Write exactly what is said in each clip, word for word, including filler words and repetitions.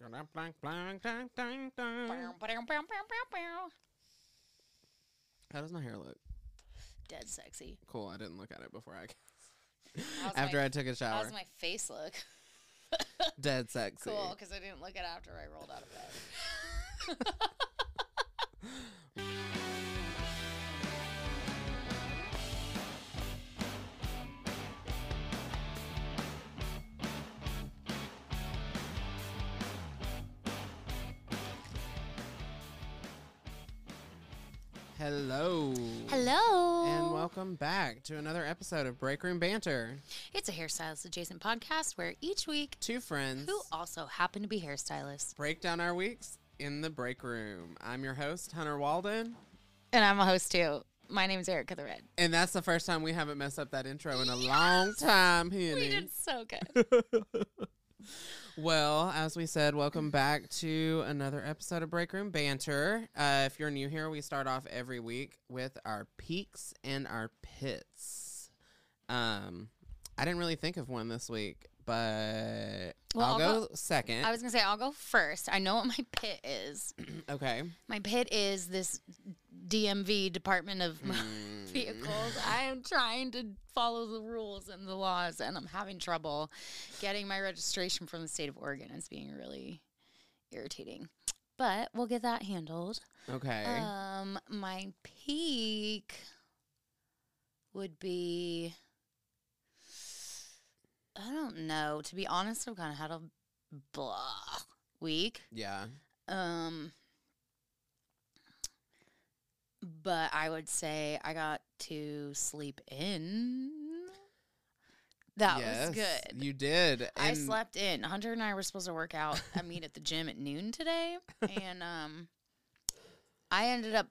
How does my hair look? Dead sexy. Cool. I didn't look at it before I after my, I took a shower. How does my face look? Dead sexy. Cool, because I didn't look at it after I rolled out of bed. Hello. Hello. And welcome back to another episode of Break Room Banter. It's a hairstylist adjacent podcast where each week two friends who also happen to be hairstylists break down our weeks in the break room. I'm your host, Hunter Walden. And I'm a host too. My name is Ericka the Red. And that's the first time we haven't messed up that intro in a yes! long time, honey. We did so good. Well, as we said, welcome back to another episode of Break Room Banter. Uh, if you're new here, we start off every week with our peaks and our pits. Um, I didn't really think of one this week, but well, I'll, I'll go, go second. I was going to say I'll go first. I know what my pit is. Okay. My pit is this D M V, Department of mm. Vehicles. I am trying to follow the rules and the laws, and I'm having trouble getting my registration from the state of Oregon. It's being really irritating. But we'll get that handled. Okay. Um, my peak would be... I don't know. To be honest, I've kind of had a blah week. Yeah. Um. But I would say I got to sleep in. That yes, was good. You did. And I slept in. Hunter and I were supposed to work out a meet at the gym at noon today. And um, I ended up,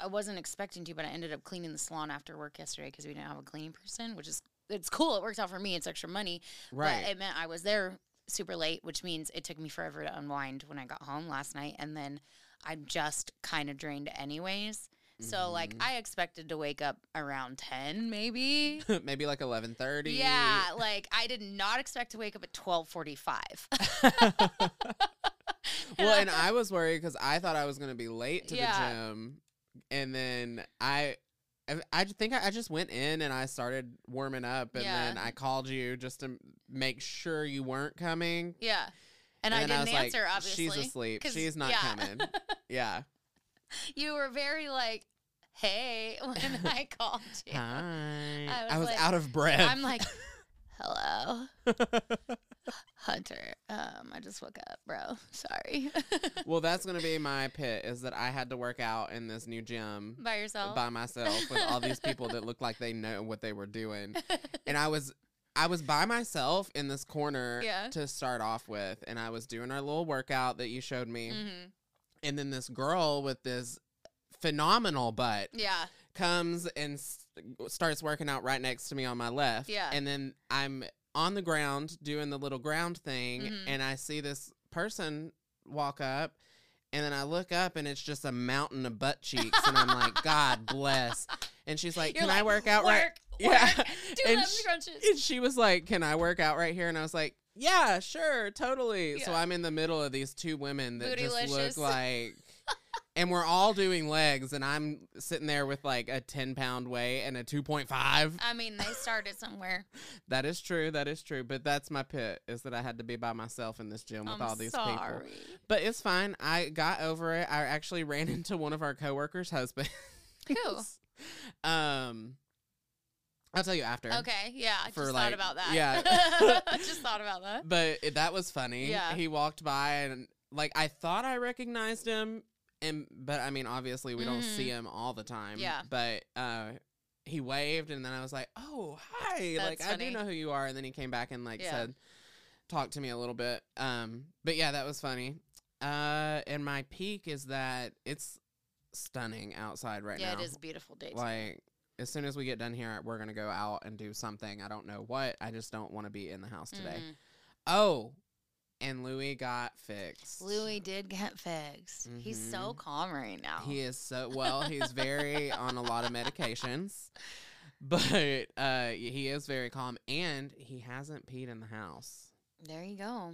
I wasn't expecting to, but I ended up cleaning the salon after work yesterday because we didn't have a cleaning person, which is it's cool. It works out for me. It's extra money. Right. But it meant I was there super late, which means it took me forever to unwind when I got home last night. And then I'm just kind of drained anyways. Mm-hmm. So, like, I expected to wake up around ten, maybe. Maybe, like, eleven thirty. Yeah. Like, I did not expect to wake up at twelve forty-five. Well, and I was worried because I thought I was going to be late to yeah. the gym. And then I... I think I just went in and I started warming up and yeah. then I called you just to make sure you weren't coming. Yeah. And, and I didn't I was answer, like, obviously. She's asleep. She's not yeah. coming. Yeah. You were very like, hey, when I called you. Hi. I was, I was like, out of breath. I'm like, hello. Hunter, um, I just woke up, bro. Sorry. Well, that's going to be my pit, is that I had to work out in this new gym. By yourself? By myself, with all these people that looked like they know what they were doing. And I was I was by myself in this corner yeah. to start off with, and I was doing our little workout that you showed me. Mm-hmm. And then this girl with this phenomenal butt yeah. comes and s- starts working out right next to me on my left. Yeah. And then I'm... on the ground doing the little ground thing mm-hmm. and I see this person walk up and then I look up and it's just a mountain of butt cheeks and I'm like, God bless. And she's like, You're can like, I work out work, right? Work, yeah. Do and, she, and she was like, can I work out right here? And I was like, yeah, sure. Totally. Yeah. So I'm in the middle of these two women that Bootylicious. Just look like, and we're all doing legs, and I'm sitting there with, like, a ten-pound weight and a two point five. I mean, they started somewhere. That is true. That is true. But that's my pit, is that I had to be by myself in this gym with I'm all these sorry. people. But it's fine. I got over it. I actually ran into one of our coworkers' husbands. Who? um... I'll tell you after. Okay, yeah, I just like, thought about that. Yeah. I just thought about that. But it, that was funny. Yeah. He walked by, and, like, I thought I recognized him, and but, I mean, obviously, we mm. don't see him all the time. Yeah. But uh, he waved, and then I was like, oh, hi. That's like, funny. I do know who you are. And then he came back and, like, yeah. said, talked to me a little bit. Um, But, yeah, that was funny. Uh, And my peak is that it's stunning outside right yeah, now. Yeah, it is a beautiful day. Like, as soon as we get done here, we're going to go out and do something. I don't know what. I just don't want to be in the house today. Mm. Oh, and Louis got fixed. Louis did get fixed. Mm-hmm. He's so calm right now. He is so, well, he's very on a lot of medications. But uh, he is very calm. And he hasn't peed in the house. There you go.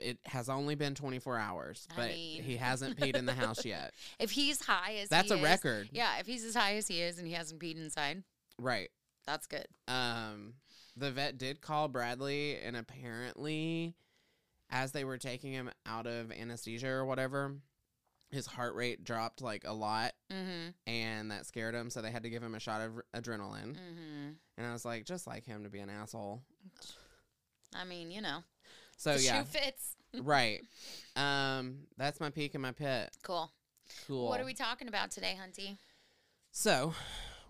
it has only been twenty-four hours, but I mean, he hasn't peed in the house yet. If he's high as that's he a is, record. Yeah, if he's as high as he is and he hasn't peed inside. Right. That's good. Um, the vet did call Bradley, and apparently as they were taking him out of anesthesia or whatever, his heart rate dropped like a lot, mm-hmm. and that scared him, so they had to give him a shot of adrenaline. Mm-hmm. And I was like, just like him to be an asshole. I mean, you know. So, the yeah. shoe fits. Right. Um, that's my peek and my pet. Cool. Cool. What are we talking about today, Hunty? So,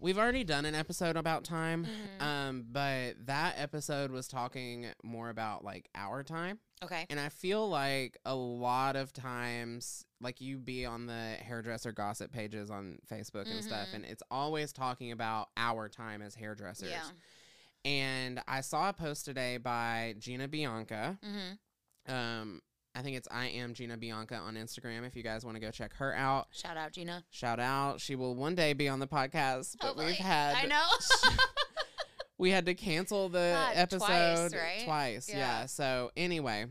we've already done an episode about time, mm-hmm. um, but that episode was talking more about, like, our time. Okay. And I feel like a lot of times, like, you be on the hairdresser gossip pages on Facebook, mm-hmm. and stuff, and it's always talking about our time as hairdressers. Yeah. And I saw a post today by Gina Bianca. Mm-hmm. Um, I think it's I Am Gina Bianca on Instagram if you guys want to go check her out. Shout out, Gina. Shout out. She will one day be on the podcast. But Hopefully. We've had... I know. We had to cancel the God, episode. Twice, right? Twice, yeah. yeah. So, anyway,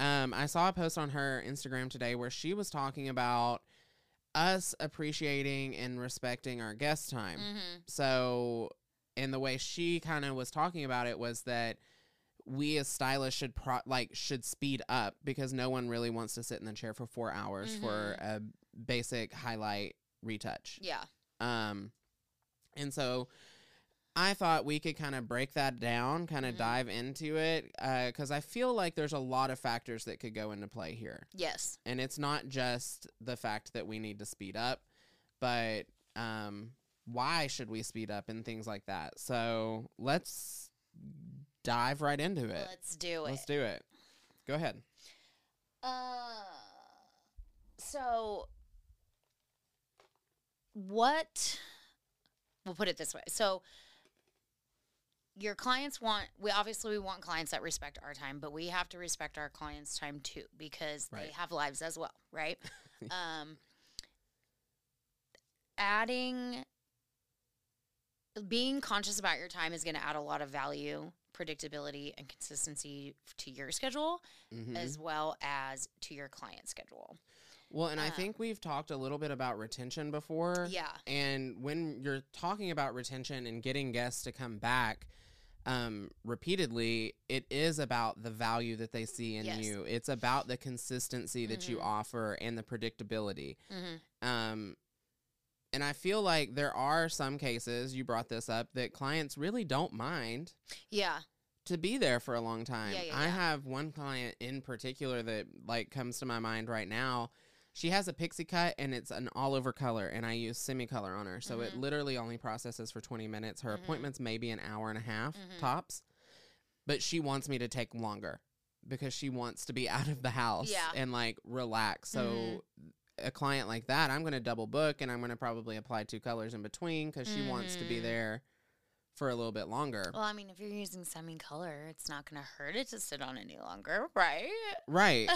um, I saw a post on her Instagram today where she was talking about us appreciating and respecting our guest time. Mm-hmm. So... And the way she kind of was talking about it was that we as stylists should pro- like should speed up because no one really wants to sit in the chair for four hours mm-hmm. for a basic highlight retouch. Yeah. Um, and so I thought we could kind of break that down, kind of mm-hmm. dive into it, because uh, I feel like there's a lot of factors that could go into play here. Yes. And it's not just the fact that we need to speed up, but um. Why should we speed up and things like that? So let's dive right into it. Let's do it. Let's do it. Go ahead. Uh, so what, we'll put it this way. So your clients want, we obviously we want clients that respect our time, but we have to respect our clients' time too, because right. they have lives as well. Right. um, adding Being conscious about your time is going to add a lot of value, predictability, and consistency to your schedule, mm-hmm. as well as to your client's schedule. Well, and um, I think we've talked a little bit about retention before. Yeah. And when you're talking about retention and getting guests to come back um, repeatedly, it is about the value that they see in yes. you. It's about the consistency that mm-hmm. you offer and the predictability. Mm-hmm. Um And I feel like there are some cases, you brought this up, that clients really don't mind yeah. to be there for a long time. Yeah, yeah, I yeah. have one client in particular that, like, comes to my mind right now. She has a pixie cut, and it's an all-over color, and I use semi-color on her. So mm-hmm. it literally only processes for twenty minutes. Her mm-hmm. appointment's maybe an hour and a half, mm-hmm. tops. But she wants me to take longer because she wants to be out of the house yeah. and, like, relax. So... Mm-hmm. a client like that, I'm going to double book, and I'm going to probably apply two colors in between because she mm. wants to be there for a little bit longer. Well, I mean, if you're using semi-color, it's not going to hurt it to sit on any longer, right? Right.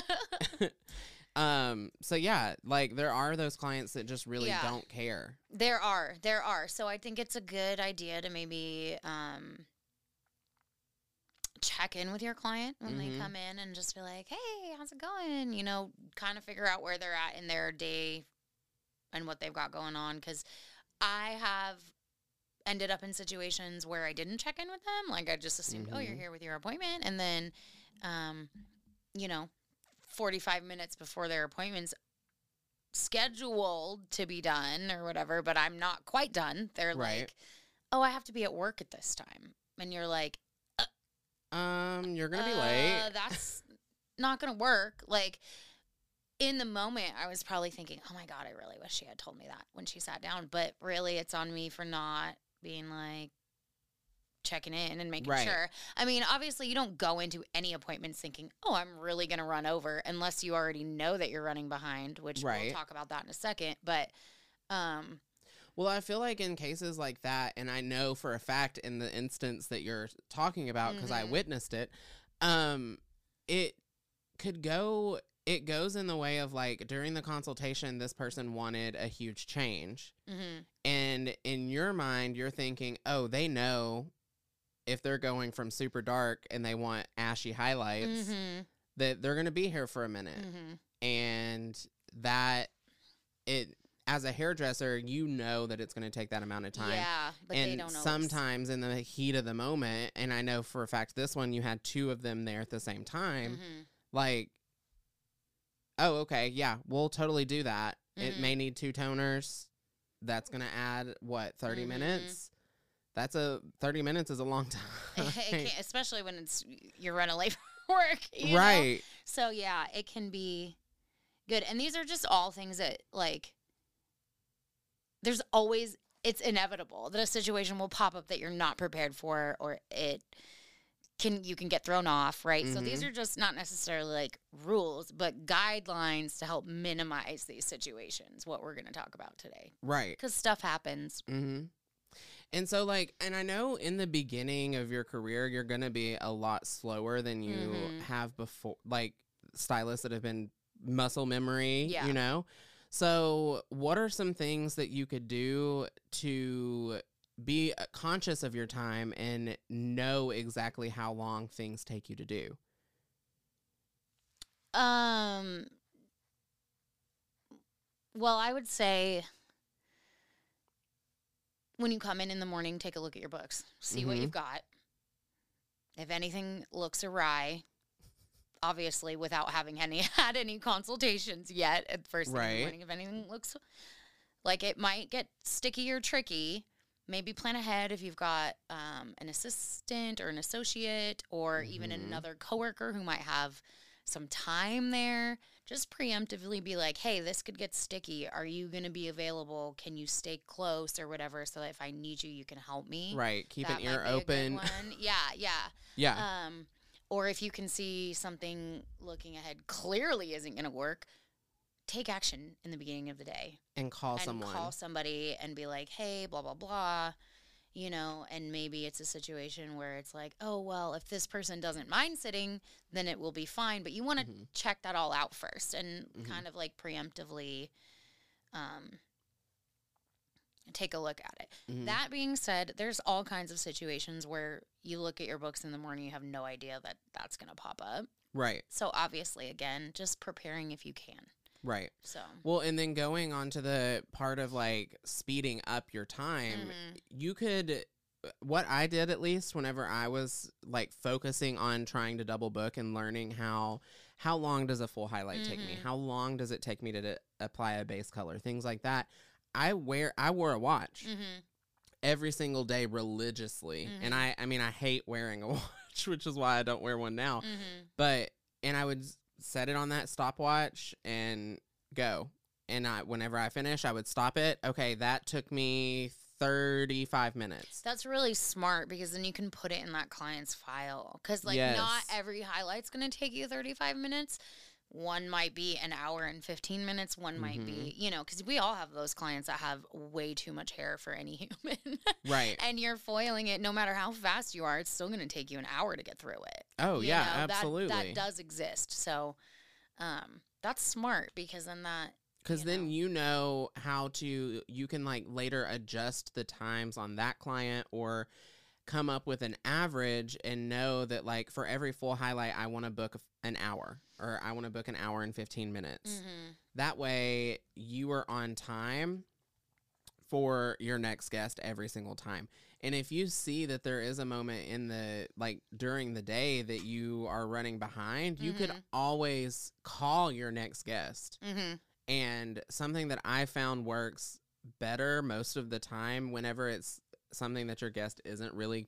um. So, yeah, like, there are those clients that just really yeah. don't care. There are. There are. So, I think it's a good idea to maybe um check in with your client when mm-hmm. they come in and just be like, hey, how's it going? You know, kind of figure out where they're at in their day and what they've got going on. Because I have ended up in situations where I didn't check in with them. Like, I just assumed, mm-hmm. oh, you're here with your appointment. And then, um, you know, forty-five minutes before their appointment's scheduled to be done or whatever, but I'm not quite done. They're right. like, oh, I have to be at work at this time. And you're like, Um, you're going to be uh, late. That's not going to work. Like, in the moment, I was probably thinking, oh, my God, I really wish she had told me that when she sat down. But really, it's on me for not being, like, checking in and making right. sure. I mean, obviously, you don't go into any appointments thinking, oh, I'm really going to run over, unless you already know that you're running behind, which right. we'll talk about that in a second. But, um... Well, I feel like in cases like that, and I know for a fact in the instance that you're talking about, because mm-hmm. I witnessed it, um, it could go, it goes in the way of, like, during the consultation, this person wanted a huge change. Mm-hmm. And in your mind, you're thinking, oh, they know if they're going from super dark and they want ashy highlights, mm-hmm. that they're going to be here for a minute. Mm-hmm. And that it, as a hairdresser, you know that it's going to take that amount of time. Yeah, but and they don't always. Sometimes in the heat of the moment, and I know for a fact this one, you had two of them there at the same time. Mm-hmm. Like, oh, okay, yeah, we'll totally do that. Mm-hmm. It may need two toners. That's going to add, what, thirty mm-hmm. minutes? That's a thirty minutes is a long time. It can, especially when it's you're running late for work. You right. Know? So, yeah, it can be good. And these are just all things that, like, there's always, it's inevitable that a situation will pop up that you're not prepared for, or it can, you can get thrown off, right? Mm-hmm. So these are just not necessarily like rules, but guidelines to help minimize these situations, what we're going to talk about today. Right. Because stuff happens. Mm-hmm. And so, like, and I know in the beginning of your career, you're going to be a lot slower than you mm-hmm. have before, like stylists that have been muscle memory, yeah. you know? So what are some things that you could do to be conscious of your time and know exactly how long things take you to do? Um, well, I would say... when you come in in the morning, take a look at your books. See mm-hmm. what you've got. If anything looks awry, obviously without having any had any consultations yet at first right. thing in the morning, if anything looks like it might get sticky or tricky, maybe plan ahead if you've got um, an assistant or an associate or mm-hmm. even another coworker who might have some time there. Just preemptively be like, hey, this could get sticky. Are you going to be available? Can you stay close or whatever so that if I need you, you can help me? Right. Keep that an ear open. Yeah, yeah. Yeah. Um, or if you can see something looking ahead clearly isn't going to work, take action in the beginning of the day. And call and someone. Call somebody and be like, hey, blah, blah, blah. You know, and maybe it's a situation where it's like, oh, well, if this person doesn't mind sitting, then it will be fine. But you want to mm-hmm. check that all out first and mm-hmm. kind of like preemptively um, take a look at it. Mm-hmm. That being said, there's all kinds of situations where you look at your books in the morning, you have no idea that that's going to pop up. Right. So obviously, again, just preparing if you can. Right. So well, and then going on to the part of like speeding up your time, mm-hmm. you could, what I did at least whenever I was like focusing on trying to double book and learning how, how long does a full highlight mm-hmm. take me? How long does it take me to d- apply a base color? Things like that. I wear, I wore a watch mm-hmm. every single day religiously. Mm-hmm. And I, I mean, I hate wearing a watch, which is why I don't wear one now, mm-hmm. but, and I would set it on that stopwatch and go. And I, whenever I finish, I would stop it. Okay, that took me thirty-five minutes. That's really smart because then you can put it in that client's file. Because, like, yes. not every highlight's going to take you thirty-five minutes. One might be an hour and fifteen minutes. One mm-hmm. might be, you know, because we all have those clients that have way too much hair for any human. Right. And you're foiling it no matter how fast you are. It's still going to take you an hour to get through it. Oh, you yeah, know, absolutely. That, that does exist. So um, that's smart because then that. Because then know. you know how to, you can like later adjust the times on that client or come up with an average and know that like for every full highlight, I want to book an hour. Or I want to book an hour and fifteen minutes. Mm-hmm. That way you are on time for your next guest every single time. And if you see that there is a moment in the, like during the day that you are running behind, mm-hmm. you could always call your next guest. Mm-hmm. And something that I found works better most of the time whenever it's something that your guest isn't really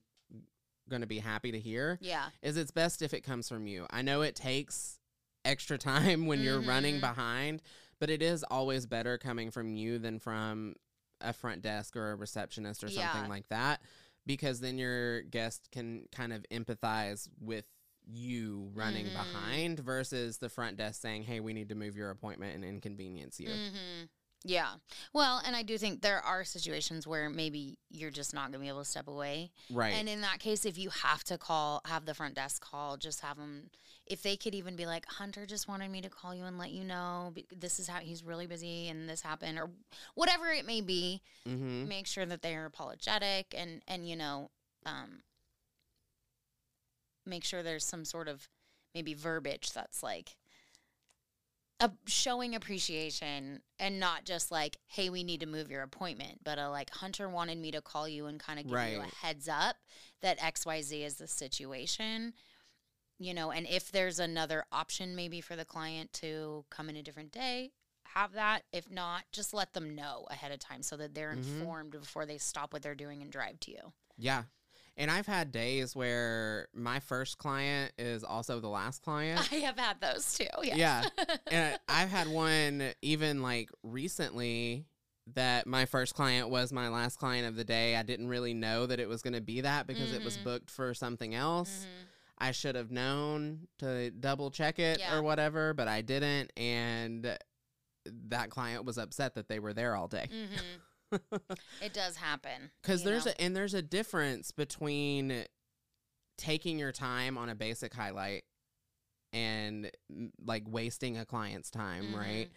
going to be happy to hear. Yeah. Is it's best if it comes from you. I know it takes extra time when you're mm-hmm. running behind, but it is always better coming from you than from a front desk or a receptionist or something yeah. like that, because then your guest can kind of empathize with you running mm-hmm. behind versus the front desk saying, hey, we need to move your appointment and inconvenience you. Mm-hmm. Yeah. Well, and I do think there are situations where maybe you're just not going to be able to step away. Right. And in that case, if you have to call, have the front desk call, just have them, if they could even be like, Hunter just wanted me to call you and let you know this is how he's really busy and this happened or whatever it may be, mm-hmm. make sure that they are apologetic and, and you know, um, make sure there's some sort of maybe verbiage that's like a showing appreciation and not just like, hey, we need to move your appointment, but a like, Hunter wanted me to call you and kind of give right. you a heads up that X Y Z is the situation, you know, and if there's another option maybe for the client to come in a different day, have that. If not, just let them know ahead of time so that they're mm-hmm. informed before they stop what they're doing and drive to you. Yeah. And I've had days where my first client is also the last client. I have had those too. Yes. Yeah. And I've had one even like recently that my first client was my last client of the day. I didn't really know that it was going to be that because mm-hmm. it was booked for something else. Mm-hmm. I should have known to double check it yeah. or whatever, but I didn't. And that client was upset that they were there all day. Mm-hmm. It does happen. Because there's a, and there's a difference between taking your time on a basic highlight and like wasting a client's time, mm-hmm. right?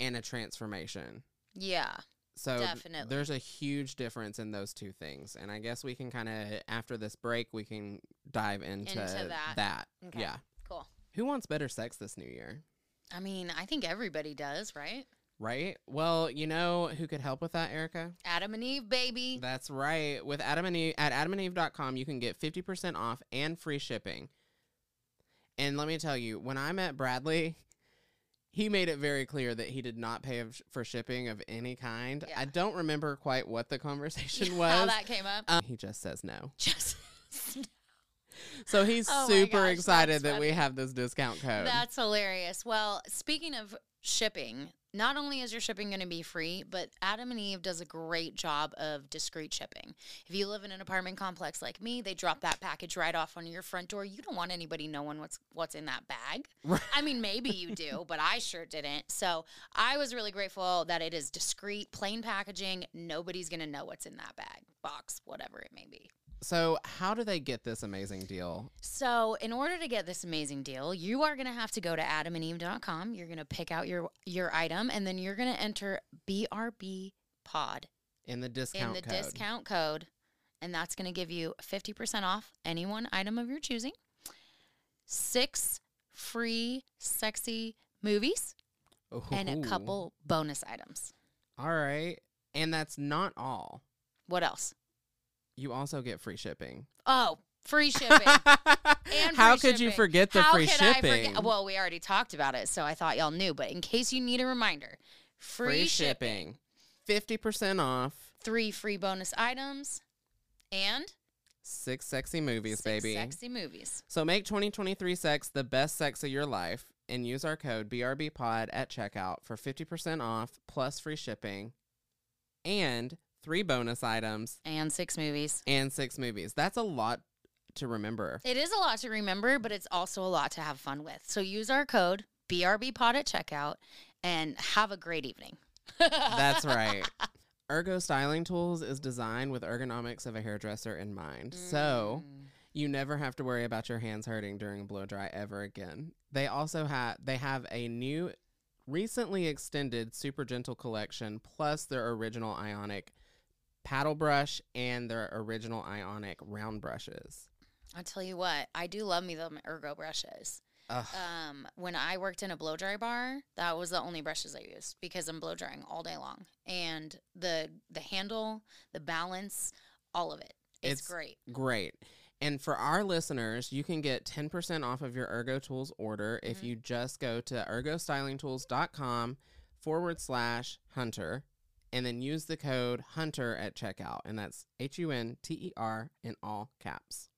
And a transformation. Yeah. So definitely. There's a huge difference in those two things. And I guess we can kind of, after this break, we can dive into, into that. that. Okay. Yeah. Cool. Who wants better sex this new year? I mean, I think everybody does, right? Right? Well, you know who could help with that, Ericka? Adam and Eve, baby. That's right. With Adam and Eve, at adam and eve dot com, you can get fifty percent off and free shipping. And let me tell you, when I met Bradley, he made it very clear that he did not pay for shipping of any kind. Yeah. I don't remember quite what the conversation was. How that came up. Um, he just says no. Just says no. So he's oh super gosh, excited that we have this discount code. That's hilarious. Well, speaking of shipping, not only is your shipping going to be free, but Adam and Eve does a great job of discreet shipping. If you live in an apartment complex like me, they drop that package right off on your front door. You don't want anybody knowing what's what's in that bag. Right. I mean, maybe you do, but I sure didn't. So I was really grateful that it is discreet, plain packaging. Nobody's going to know what's in that bag, box, whatever it may be. So how do they get this amazing deal? So in order to get this amazing deal, you are going to have to go to adam and eve dot com. You're going to pick out your your item, and then you're going to enter B R B pod in the discount in the code. discount code, and that's going to give you fifty percent off any one item of your choosing, six free sexy movies, ooh, and a couple bonus items. All right, and that's not all. What else? You also get free shipping. Oh, free shipping. And How free could shipping. you forget the How free shipping? Well, we already talked about it, so I thought y'all knew. But in case you need a reminder, free, free shipping. shipping. fifty percent off. Three free bonus items. And? Six sexy movies, Six baby. sexy movies. So make twenty twenty-three sex the best sex of your life and use our code B R B pod at checkout for fifty percent off plus free shipping and three bonus items. And six movies. And six movies. That's a lot to remember. It is a lot to remember, but it's also a lot to have fun with. So use our code, B R B pod at checkout, and have a great evening. That's right. Ergo Styling Tools is designed with ergonomics of a hairdresser in mind. Mm. So you never have to worry about your hands hurting during blow dry ever again. They also have, they have a new, recently extended Super Gentle collection, plus their original Ionic paddle brush and their original Ionic round brushes. I'll tell you what, I do love me them Ergo brushes. Ugh. Um, when I worked in a blow dry bar, that was the only brushes I used because I'm blow drying all day long. And the the handle, the balance, all of it. It's, it's great. Great. And for our listeners, you can get ten percent off of your Ergo Tools order mm-hmm. if you just go to ergo styling tools dot com forward slash Hunter. And then use the code HUNTER at checkout. And that's H U N T E R in all caps.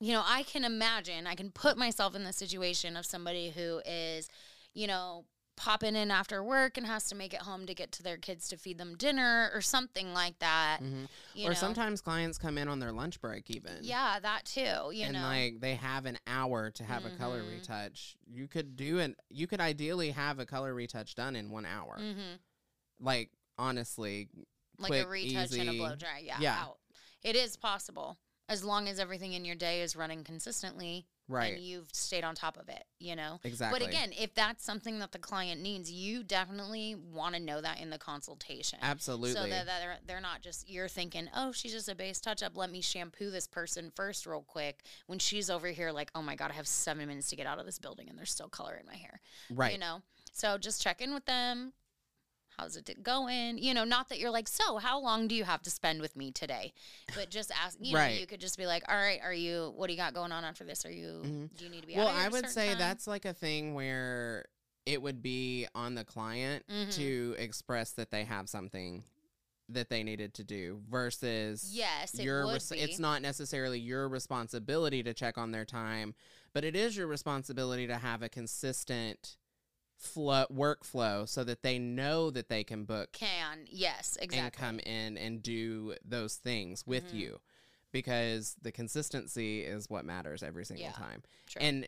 You know, I can imagine, I can put myself in the situation of somebody who is, you know, popping in after work and has to make it home to get to their kids to feed them dinner or something like that. Mm-hmm. You or know. Sometimes clients come in on their lunch break even. Yeah, that too. You and know, like they have an hour to have mm-hmm. a color retouch. You could do an, you could ideally have a color retouch done in one hour. Mm-hmm. Like, honestly, like quick, a retouch easy. And a blow dry, yeah, yeah. Out. It is possible, as long as everything in your day is running consistently. Right. And you've stayed on top of it, you know? Exactly. But again, if that's something that the client needs, you definitely want to know that in the consultation. Absolutely. So that they're, they're not just, you're thinking, oh, she's just a base touch-up. Let me shampoo this person first real quick. When she's over here like, oh, my God, I have seven minutes to get out of this building and there's still color in my hair. Right. You know? So just check in with them. How's it going? You know, not that you're like, so how long do you have to spend with me today? But just ask, you know, right. you could just be like, all right, are you, what do you got going on after this? Are you, mm-hmm. do you need to be well, out Well, I would say time? That's like a thing where it would be on the client mm-hmm. to express that they have something that they needed to do versus yes, it your would res- be. It's not necessarily your responsibility to check on their time, but it is your responsibility to have a consistent flow workflow so that they know that they can book can yes exactly and come in and do those things with mm-hmm. you, because the consistency is what matters every single yeah, time. True. And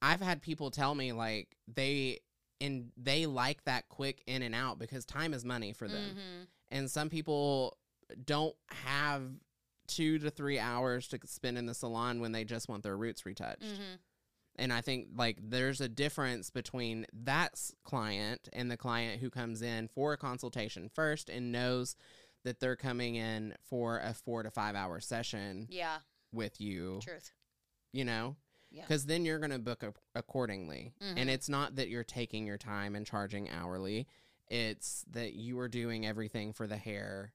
I've had people tell me like they and they like that quick in and out because time is money for them, mm-hmm. and some people don't have two to three hours to spend in the salon when they just want their roots retouched. Mm-hmm. And I think, like, there's a difference between that client and the client who comes in for a consultation first and knows that they're coming in for a four to five hour session yeah. with you. Truth. You know? Because yeah. then you're going to book a- accordingly. Mm-hmm. And it's not that you're taking your time and charging hourly. It's that you are doing everything for the hair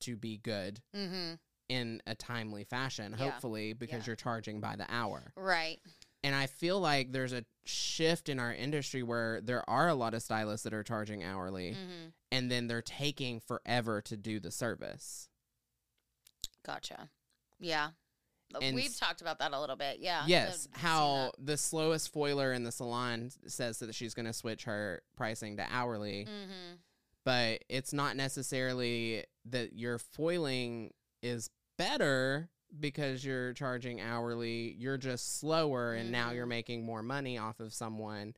to be good. Mm-hmm. In a timely fashion, hopefully, yeah. because yeah. you're charging by the hour. Right. And I feel like there's a shift in our industry where there are a lot of stylists that are charging hourly, mm-hmm. and then they're taking forever to do the service. Gotcha. Yeah. And We've s- talked about that a little bit. Yeah. Yes. How the slowest foiler in the salon says that she's going to switch her pricing to hourly, mm-hmm. but it's not necessarily that you're foiling is better because you're charging hourly. You're just slower, and mm-hmm. now you're making more money off of someone,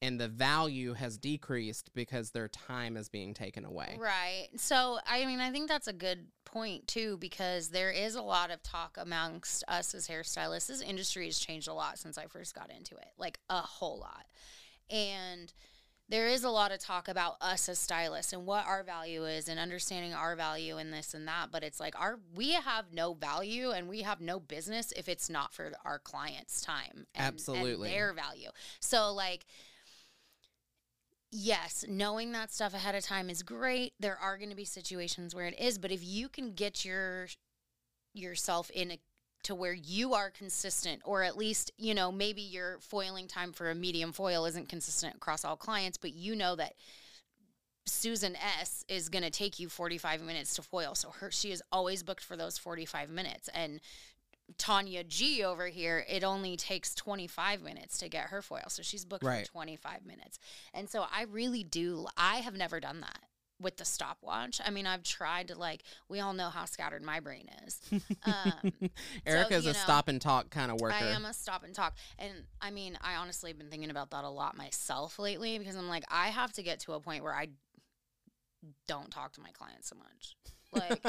and the value has decreased because their time is being taken away. Right. So, I mean, I think that's a good point, too, because there is a lot of talk amongst us as hairstylists. This industry has changed a lot since I first got into it, like a whole lot. And there is a lot of talk about us as stylists and what our value is and understanding our value and this and that. But it's like our we have no value and we have no business if it's not for our clients' time and, Absolutely. and their value. So, like, yes, knowing that stuff ahead of time is great. There are going to be situations where it is. But if you can get your yourself in a to where you are consistent, or at least, you know, maybe your foiling time for a medium foil isn't consistent across all clients, but you know that Susan S. is going to take you forty-five minutes to foil. So her, she is always booked for those forty-five minutes. And Tanya G over here, it only takes twenty-five minutes to get her foil. So she's booked right. for twenty-five minutes. And so I really do, I have never done that with the stopwatch. I mean, I've tried to, like, we all know how scattered my brain is. Um, Erica's so, a know, stop and talk kind of worker. I am a stop and talk. And I mean, I honestly have been thinking about that a lot myself lately, because I'm like, I have to get to a point where I don't talk to my clients so much. Like,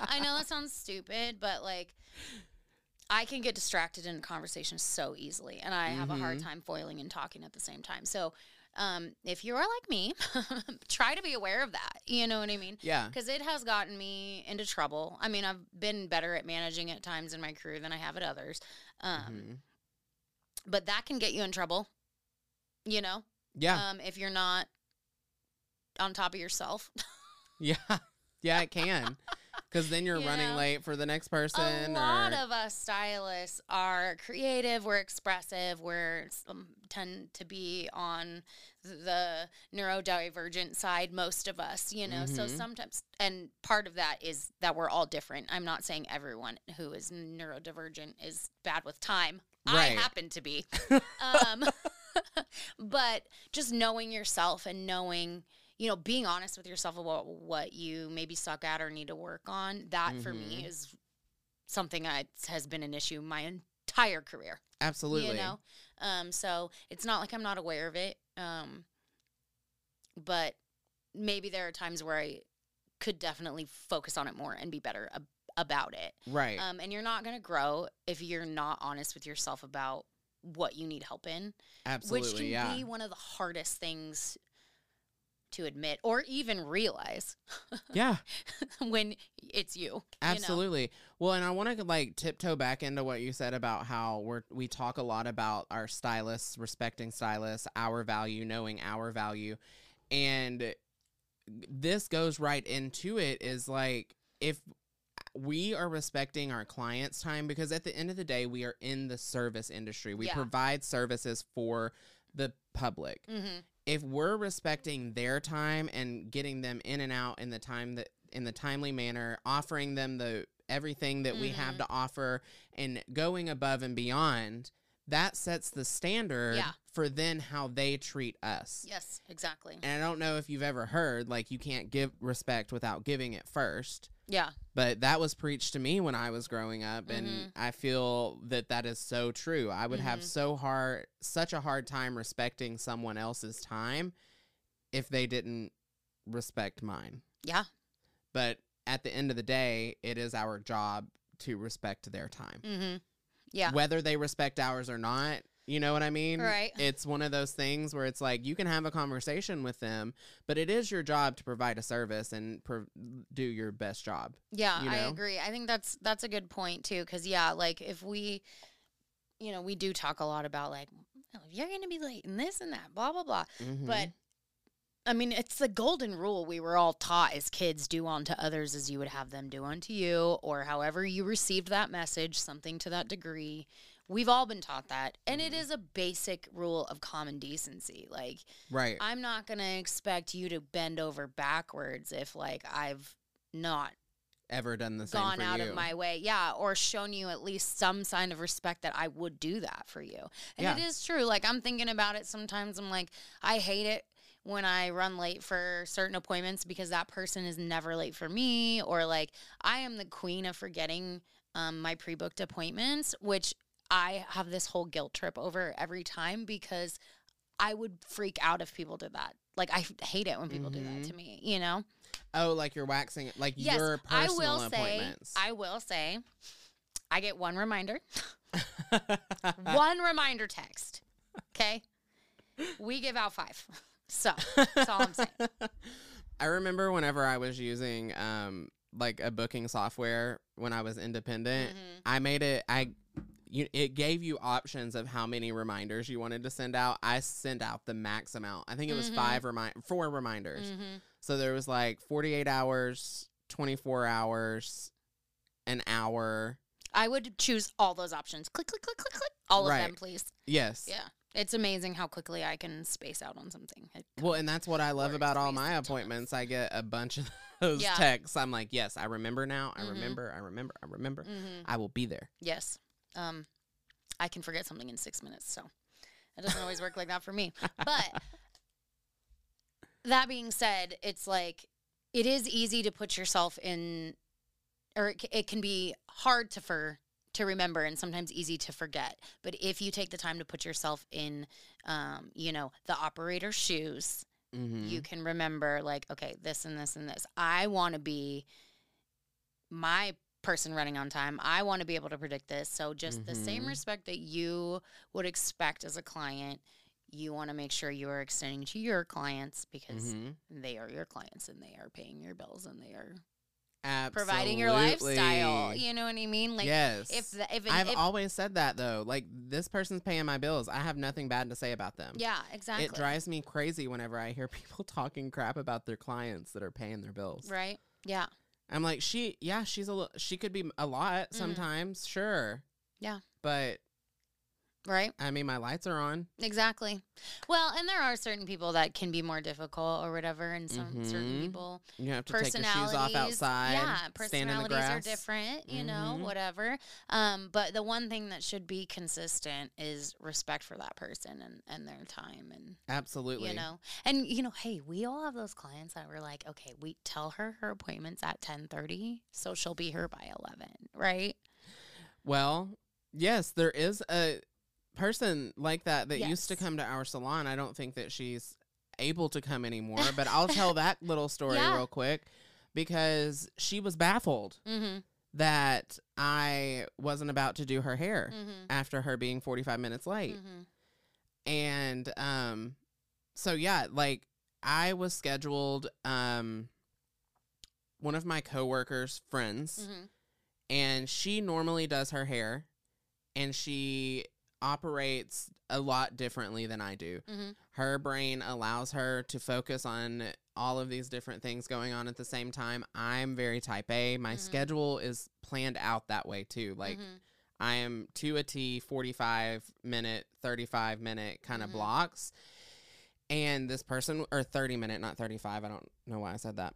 I know that sounds stupid, but like, I can get distracted in conversations so easily, and I mm-hmm. have a hard time foiling and talking at the same time. So, Um, if you are like me, try to be aware of that. You know what I mean? Yeah. Because it has gotten me into trouble. I mean, I've been better at managing at times in my career than I have at others. Um, mm-hmm. But that can get you in trouble, you know? Yeah. Um, if you're not on top of yourself. yeah. Yeah, it can. Because then you're yeah. running late for the next person. A lot or... of us stylists are creative. We're expressive. We're um, tend to be on the neurodivergent side, most of us, you know. Mm-hmm. So sometimes, and part of that is that we're all different. I'm not saying everyone who is neurodivergent is bad with time. Right. I happen to be. um, but just knowing yourself and knowing – you know, being honest with yourself about what you maybe suck at or need to work on, that mm-hmm. for me is something that has been an issue my entire career. Absolutely. You know? Um, so it's not like I'm not aware of it. Um, but maybe there are times where I could definitely focus on it more and be better ab- about it. Right. Um, and you're not going to grow if you're not honest with yourself about what you need help in. Absolutely, which can yeah. be one of the hardest things to admit or even realize. Yeah. When it's you. Absolutely. You know? Well, and I want to like tiptoe back into what you said about how we're, we talk a lot about our stylists, respecting stylists, our value, knowing our value. And this goes right into it, is like, if we are respecting our clients' time, because at the end of the day, we are in the service industry. We yeah. provide services for the public. Mm-hmm. If we're respecting their time and getting them in and out in the time that in the timely manner, offering them the everything that mm-hmm. we have to offer and going above and beyond, that sets the standard yeah. for then how they treat us. Yes, exactly. And I don't know if you've ever heard, like, you can't give respect without giving it first. Yeah. But that was preached to me when I was growing up, mm-hmm. and I feel that that is so true. I would mm-hmm. have so hard, such a hard time respecting someone else's time if they didn't respect mine. Yeah. But at the end of the day, it is our job to respect their time. Mm-hmm. Yeah. Whether they respect ours or not, you know what I mean? Right. It's one of those things where it's like, you can have a conversation with them, but it is your job to provide a service and pro- do your best job. Yeah, you know? I agree. I think that's that's a good point too, because yeah, like if we, you know, we do talk a lot about like, oh, you're going to be late and this and that, blah blah blah. Mm-hmm. But I mean, it's the golden rule we were all taught as kids: do unto others as you would have them do unto you, or however you received that message, something to that degree. We've all been taught that. And mm-hmm. it is a basic rule of common decency. Like, right. I'm not going to expect you to bend over backwards if, like, I've not ever done the same for you. Gone out of my way. Yeah. Or shown you at least some sign of respect that I would do that for you. And yeah. it is true. Like, I'm thinking about it sometimes. I'm like, I hate it when I run late for certain appointments because that person is never late for me, or like I am the queen of forgetting um, my pre-booked appointments, which I have this whole guilt trip over every time because I would freak out if people did that. Like, I hate it when people mm-hmm. do that to me, you know? Oh, like you're waxing, like yes, your personal I will appointments. Say, I will say I get one reminder, one reminder text, okay? We give out five. So, that's all I'm saying. I remember whenever I was using, um, like, a booking software when I was independent, mm-hmm. I made it, I, you, it gave you options of how many reminders you wanted to send out. I sent out the max amount. I think it was mm-hmm. five, remi- four reminders. Mm-hmm. So, there was, like, forty-eight hours, twenty-four hours, an hour. I would choose all those options. Click, click, click, click, click. All right. of them, please. Yes. Yeah. It's amazing how quickly I can space out on something. Well, and that's what I love about all my appointments. I get a bunch of those yeah. texts. I'm like, yes, I remember now. I mm-hmm. remember. I remember. I remember. Mm-hmm. I will be there. Yes. Um, I can forget something in six minutes, so it doesn't always work like that for me. But that being said, it's like it is easy to put yourself in, or it, it can be hard to for. to remember and sometimes easy to forget. But if you take the time to put yourself in, um, you know, the operator's shoes, mm-hmm. you can remember like, okay, this and this and this. I want to be my person running on time. I want to be able to predict this. So just mm-hmm. the same respect that you would expect as a client, you want to make sure you are extending to your clients because mm-hmm. they are your clients and they are paying your bills and they are Absolutely. providing your lifestyle, you know what I mean? Like, yes. If, the, if it, I've if, always said that though, like this person's paying my bills, I have nothing bad to say about them. Yeah, exactly. It drives me crazy whenever I hear people talking crap about their clients that are paying their bills. Right? Yeah. I'm like, she, yeah, she's a, lo- she could be a lot sometimes, mm. sure. Yeah. But. Right. I mean, my lights are on. Exactly. Well, and there are certain people that can be more difficult or whatever, and some mm-hmm. certain people. You have to take your shoes off outside. Yeah, personalities are different, you mm-hmm. know, whatever. Um, but the one thing that should be consistent is respect for that person and, and their time. And absolutely. You know, and, you know, hey, we all have those clients that were like, okay, we tell her her appointment's at ten thirty, so she'll be here by eleven, right? Well, yes, there is a person like that that yes. used to come to our salon. I don't think that she's able to come anymore, but I'll tell that little story yeah. real quick because she was baffled. Mm-hmm. that I wasn't about to do her hair mm-hmm. after her being forty-five minutes late. Mm-hmm. And um, so, yeah, like I was scheduled. Um, one of my coworkers' friends, mm-hmm. and she normally does her hair, and she operates a lot differently than I do. Mm-hmm. Her brain allows her to focus on all of these different things going on at the same time. I'm very type A. My mm-hmm. schedule is planned out that way too. Like mm-hmm. I am to a T, forty-five minute, thirty-five minute kind of mm-hmm. blocks. And this person, or thirty minute, not thirty-five. I don't know why I said that.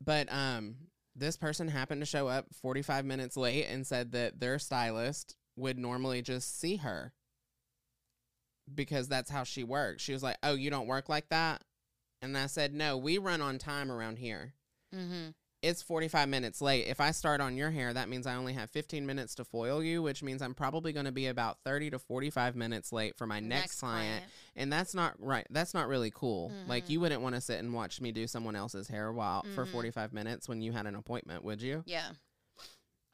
But um, this person happened to show up forty-five minutes late and said that their stylist would normally just see her because that's how she works. She was like, oh, you don't work like that? And I said, no, we run on time around here. Mm-hmm. It's forty-five minutes late. If I start on your hair, that means I only have fifteen minutes to foil you, which means I'm probably going to be about thirty to forty-five minutes late for my next, next client. client. And that's not right. That's not really cool. Mm-hmm. Like, you wouldn't want to sit and watch me do someone else's hair while mm-hmm. for forty-five minutes when you had an appointment, would you? Yeah.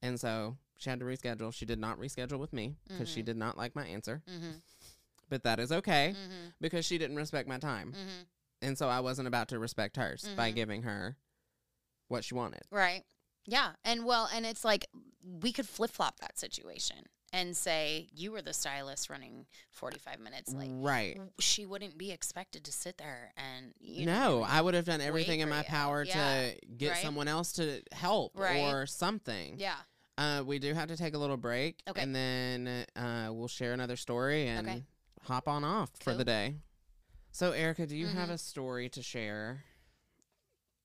And so she had to reschedule. She did not reschedule with me because mm-hmm. she did not like my answer. Mm-hmm. But that is okay mm-hmm. because she didn't respect my time. Mm-hmm. And so I wasn't about to respect hers mm-hmm. by giving her what she wanted. Right. Yeah. And well, and it's like we could flip-flop that situation and say you were the stylist running forty-five minutes late. Right. She wouldn't be expected to sit there and, you know. No, I would have done everything in my power yeah. to get right? someone else to help right. or something. Yeah. Uh, we do have to take a little break. Okay. And then uh, we'll share another story and okay. hop on off cool. for the day. So, Ericka, do you mm-hmm. have a story to share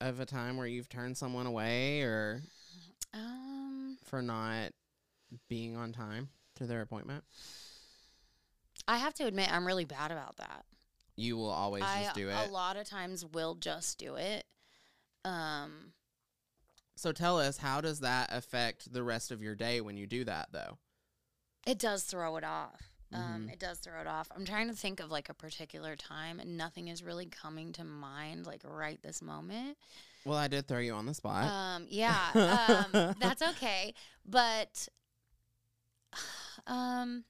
of a time where you've turned someone away or um, for not being on time to their appointment? I have to admit, I'm really bad about that. You will always I, just do it. A lot of times will just do it. Um. So tell us, how does that affect the rest of your day when you do that, though? It does throw it off. Um, it does throw it off. I'm trying to think of, like, a particular time, and nothing is really coming to mind, like, right this moment. Well, I did throw you on the spot. Um, yeah, um, that's okay. But um,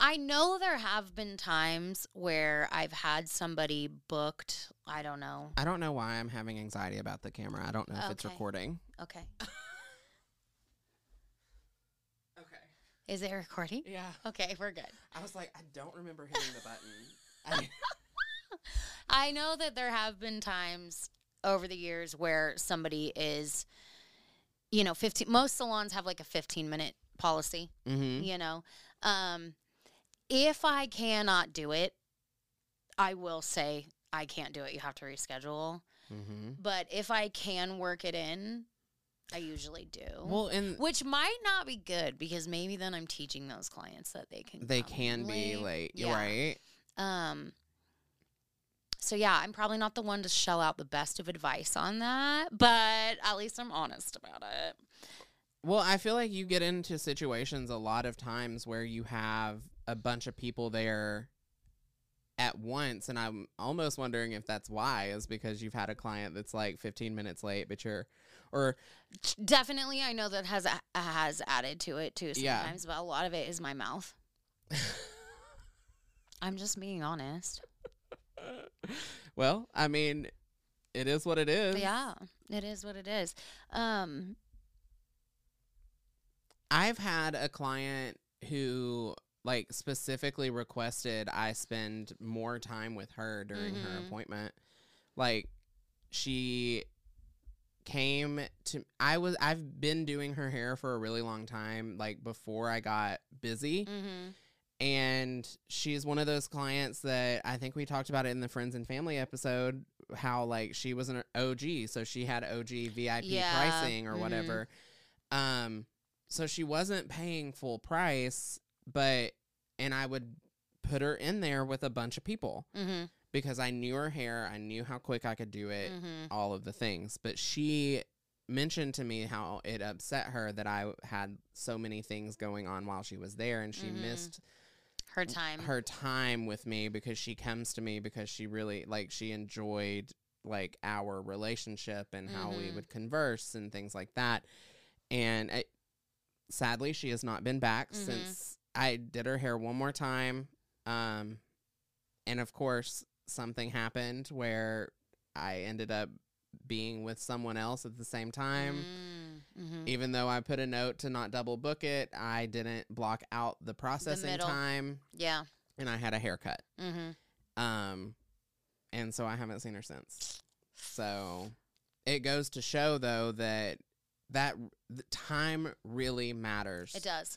I know there have been times where I've had somebody booked. I don't know. I don't know why I'm having anxiety about the camera. I don't know if okay. it's recording. Okay. Is it recording? Yeah. Okay, we're good. I was like, I don't remember hitting the button. I, I know that there have been times over the years where somebody is, you know, fifteen. Most salons have like a fifteen minute policy, mm-hmm. you know. Um, if I cannot do it, I will say I can't do it. You have to reschedule. Mm-hmm. But if I can work it in, I usually do. Well, and which might not be good because maybe then I'm teaching those clients that they can they can late. be late, yeah. right? Um. So yeah, I'm probably not the one to shell out the best of advice on that, but at least I'm honest about it. Well, I feel like you get into situations a lot of times where you have a bunch of people there at once, and I'm almost wondering if that's why is because you've had a client that's like fifteen minutes late, but you're or definitely I know that has a, has added to it too sometimes, yeah. but a lot of it is my mouth. I'm just being honest. Well, I mean, it is what it is. Yeah, it is what it is. Um, I've had a client who, like, specifically requested I spend more time with her during mm-hmm. her appointment. Like, she came to I was I've been doing her hair for a really long time, like before I got busy. Mm-hmm. And she's one of those clients that I think we talked about it in the friends and family episode, how like she was an O G, so she had O G V I P yeah. pricing or mm-hmm. whatever. Um so she wasn't paying full price. But, and I would put her in there with a bunch of people mm-hmm. because I knew her hair. I knew how quick I could do it, mm-hmm. all of the things. But she mentioned to me how it upset her that I had so many things going on while she was there. And she mm-hmm. missed her time, her time with me because she comes to me because she really, like, she enjoyed like our relationship and how mm-hmm. we would converse and things like that. And I, sadly, she has not been back mm-hmm. since I did her hair one more time. Um, and of course, something happened where I ended up being with someone else at the same time. Mm-hmm. Even though I put a note to not double book it, I didn't block out the processing the time. Yeah. And I had a haircut. Mm-hmm. Um, and so I haven't seen her since. So it goes to show, though, that that the time really matters. It does.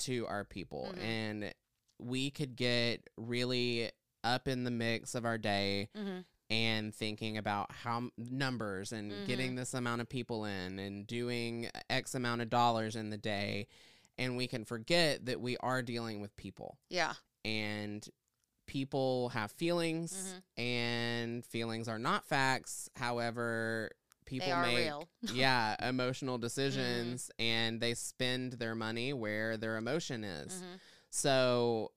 To our people. Mm-hmm. And we could get really up in the mix of our day mm-hmm. and thinking about how numbers and mm-hmm. getting this amount of people in and doing X amount of dollars in the day. And we can forget that we are dealing with people. Yeah. And people have feelings mm-hmm. and feelings are not facts. However, people make real. yeah, emotional decisions mm-hmm. and they spend their money where their emotion is. Mm-hmm. So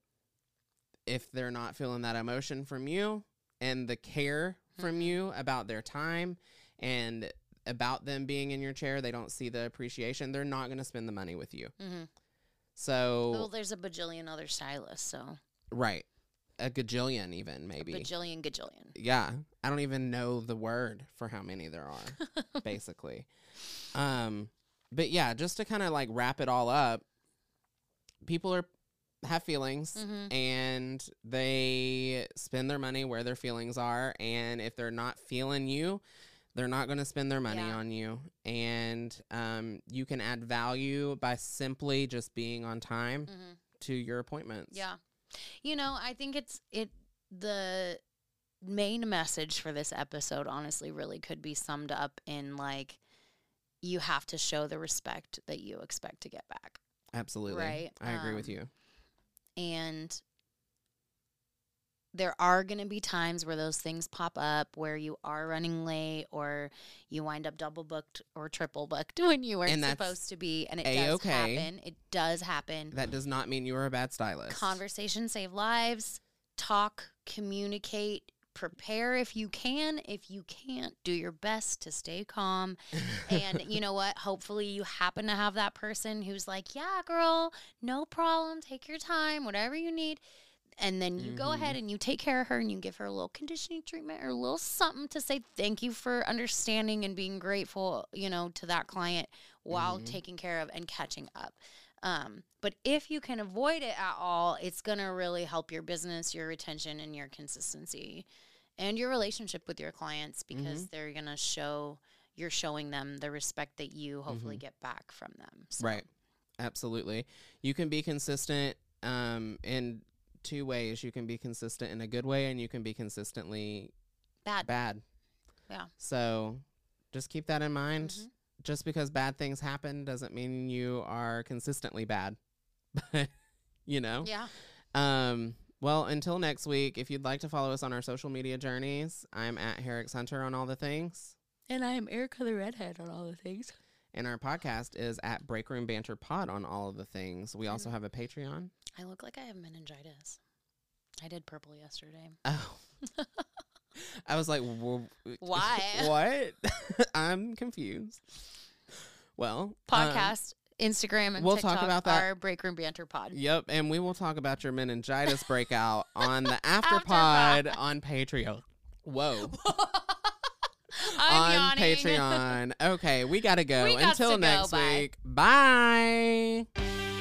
if they're not feeling that emotion from you and the care mm-hmm. from you about their time and about them being in your chair, they don't see the appreciation. They're not going to spend the money with you. Mm-hmm. So well, there's a bajillion other stylists. So right. A gajillion even, maybe. A bajillion, gajillion. Yeah. I don't even know the word for how many there are, basically. Um, but, yeah, just to kind of, like, wrap it all up, people are have feelings, mm-hmm. and they spend their money where their feelings are, and if they're not feeling you, they're not going to spend their money yeah. on you. And um, you can add value by simply just being on time mm-hmm. to your appointments. Yeah. You know, I think it's it the main message for this episode honestly really could be summed up in, like, you have to show the respect that you expect to get back. Absolutely. Right? I um, agree with you. And there are going to be times where those things pop up where you are running late or you wind up double booked or triple booked when you weren't supposed to be. And it A-okay. does happen. It does happen. That does not mean you are a bad stylist. Conversations save lives. Talk, communicate, prepare if you can. If you can't, do your best to stay calm. And you know what? Hopefully you happen to have that person who's like, yeah, girl, no problem. Take your time, whatever you need. And then you mm-hmm. go ahead and you take care of her and you give her a little conditioning treatment or a little something to say thank you for understanding and being grateful, you know, to that client while mm-hmm. taking care of and catching up. Um, but if you can avoid it at all, it's going to really help your business, your retention, and your consistency and your relationship with your clients because mm-hmm. they're going to show you're showing them the respect that you hopefully mm-hmm. get back from them. So. Right. Absolutely. You can be consistent um, and – two ways. You can be consistent in a good way and you can be consistently bad. Bad. Yeah. So just keep that in mind. Mm-hmm. Just because bad things happen doesn't mean you are consistently bad. But, you know? Yeah. Um, well, until next week, if you'd like to follow us on our social media journeys, I'm at hairxhunter on all the things. And I am Ericka the Redhead on all the things. And our podcast is at Break Room Banter Pod on all of the things. We also have a Patreon. I look like I have meningitis. I did purple yesterday. Oh. I was like, w- why? What? I'm confused. Well. Podcast, um, Instagram, and we'll TikTok talk about that. Our Break Room Banter Pod. Yep. And we will talk about your meningitis breakout on the after, after pod that. On Patreon. Whoa. I'm on yawning. Patreon. Okay, we gotta go. We Until got to next go. Bye. week. Bye.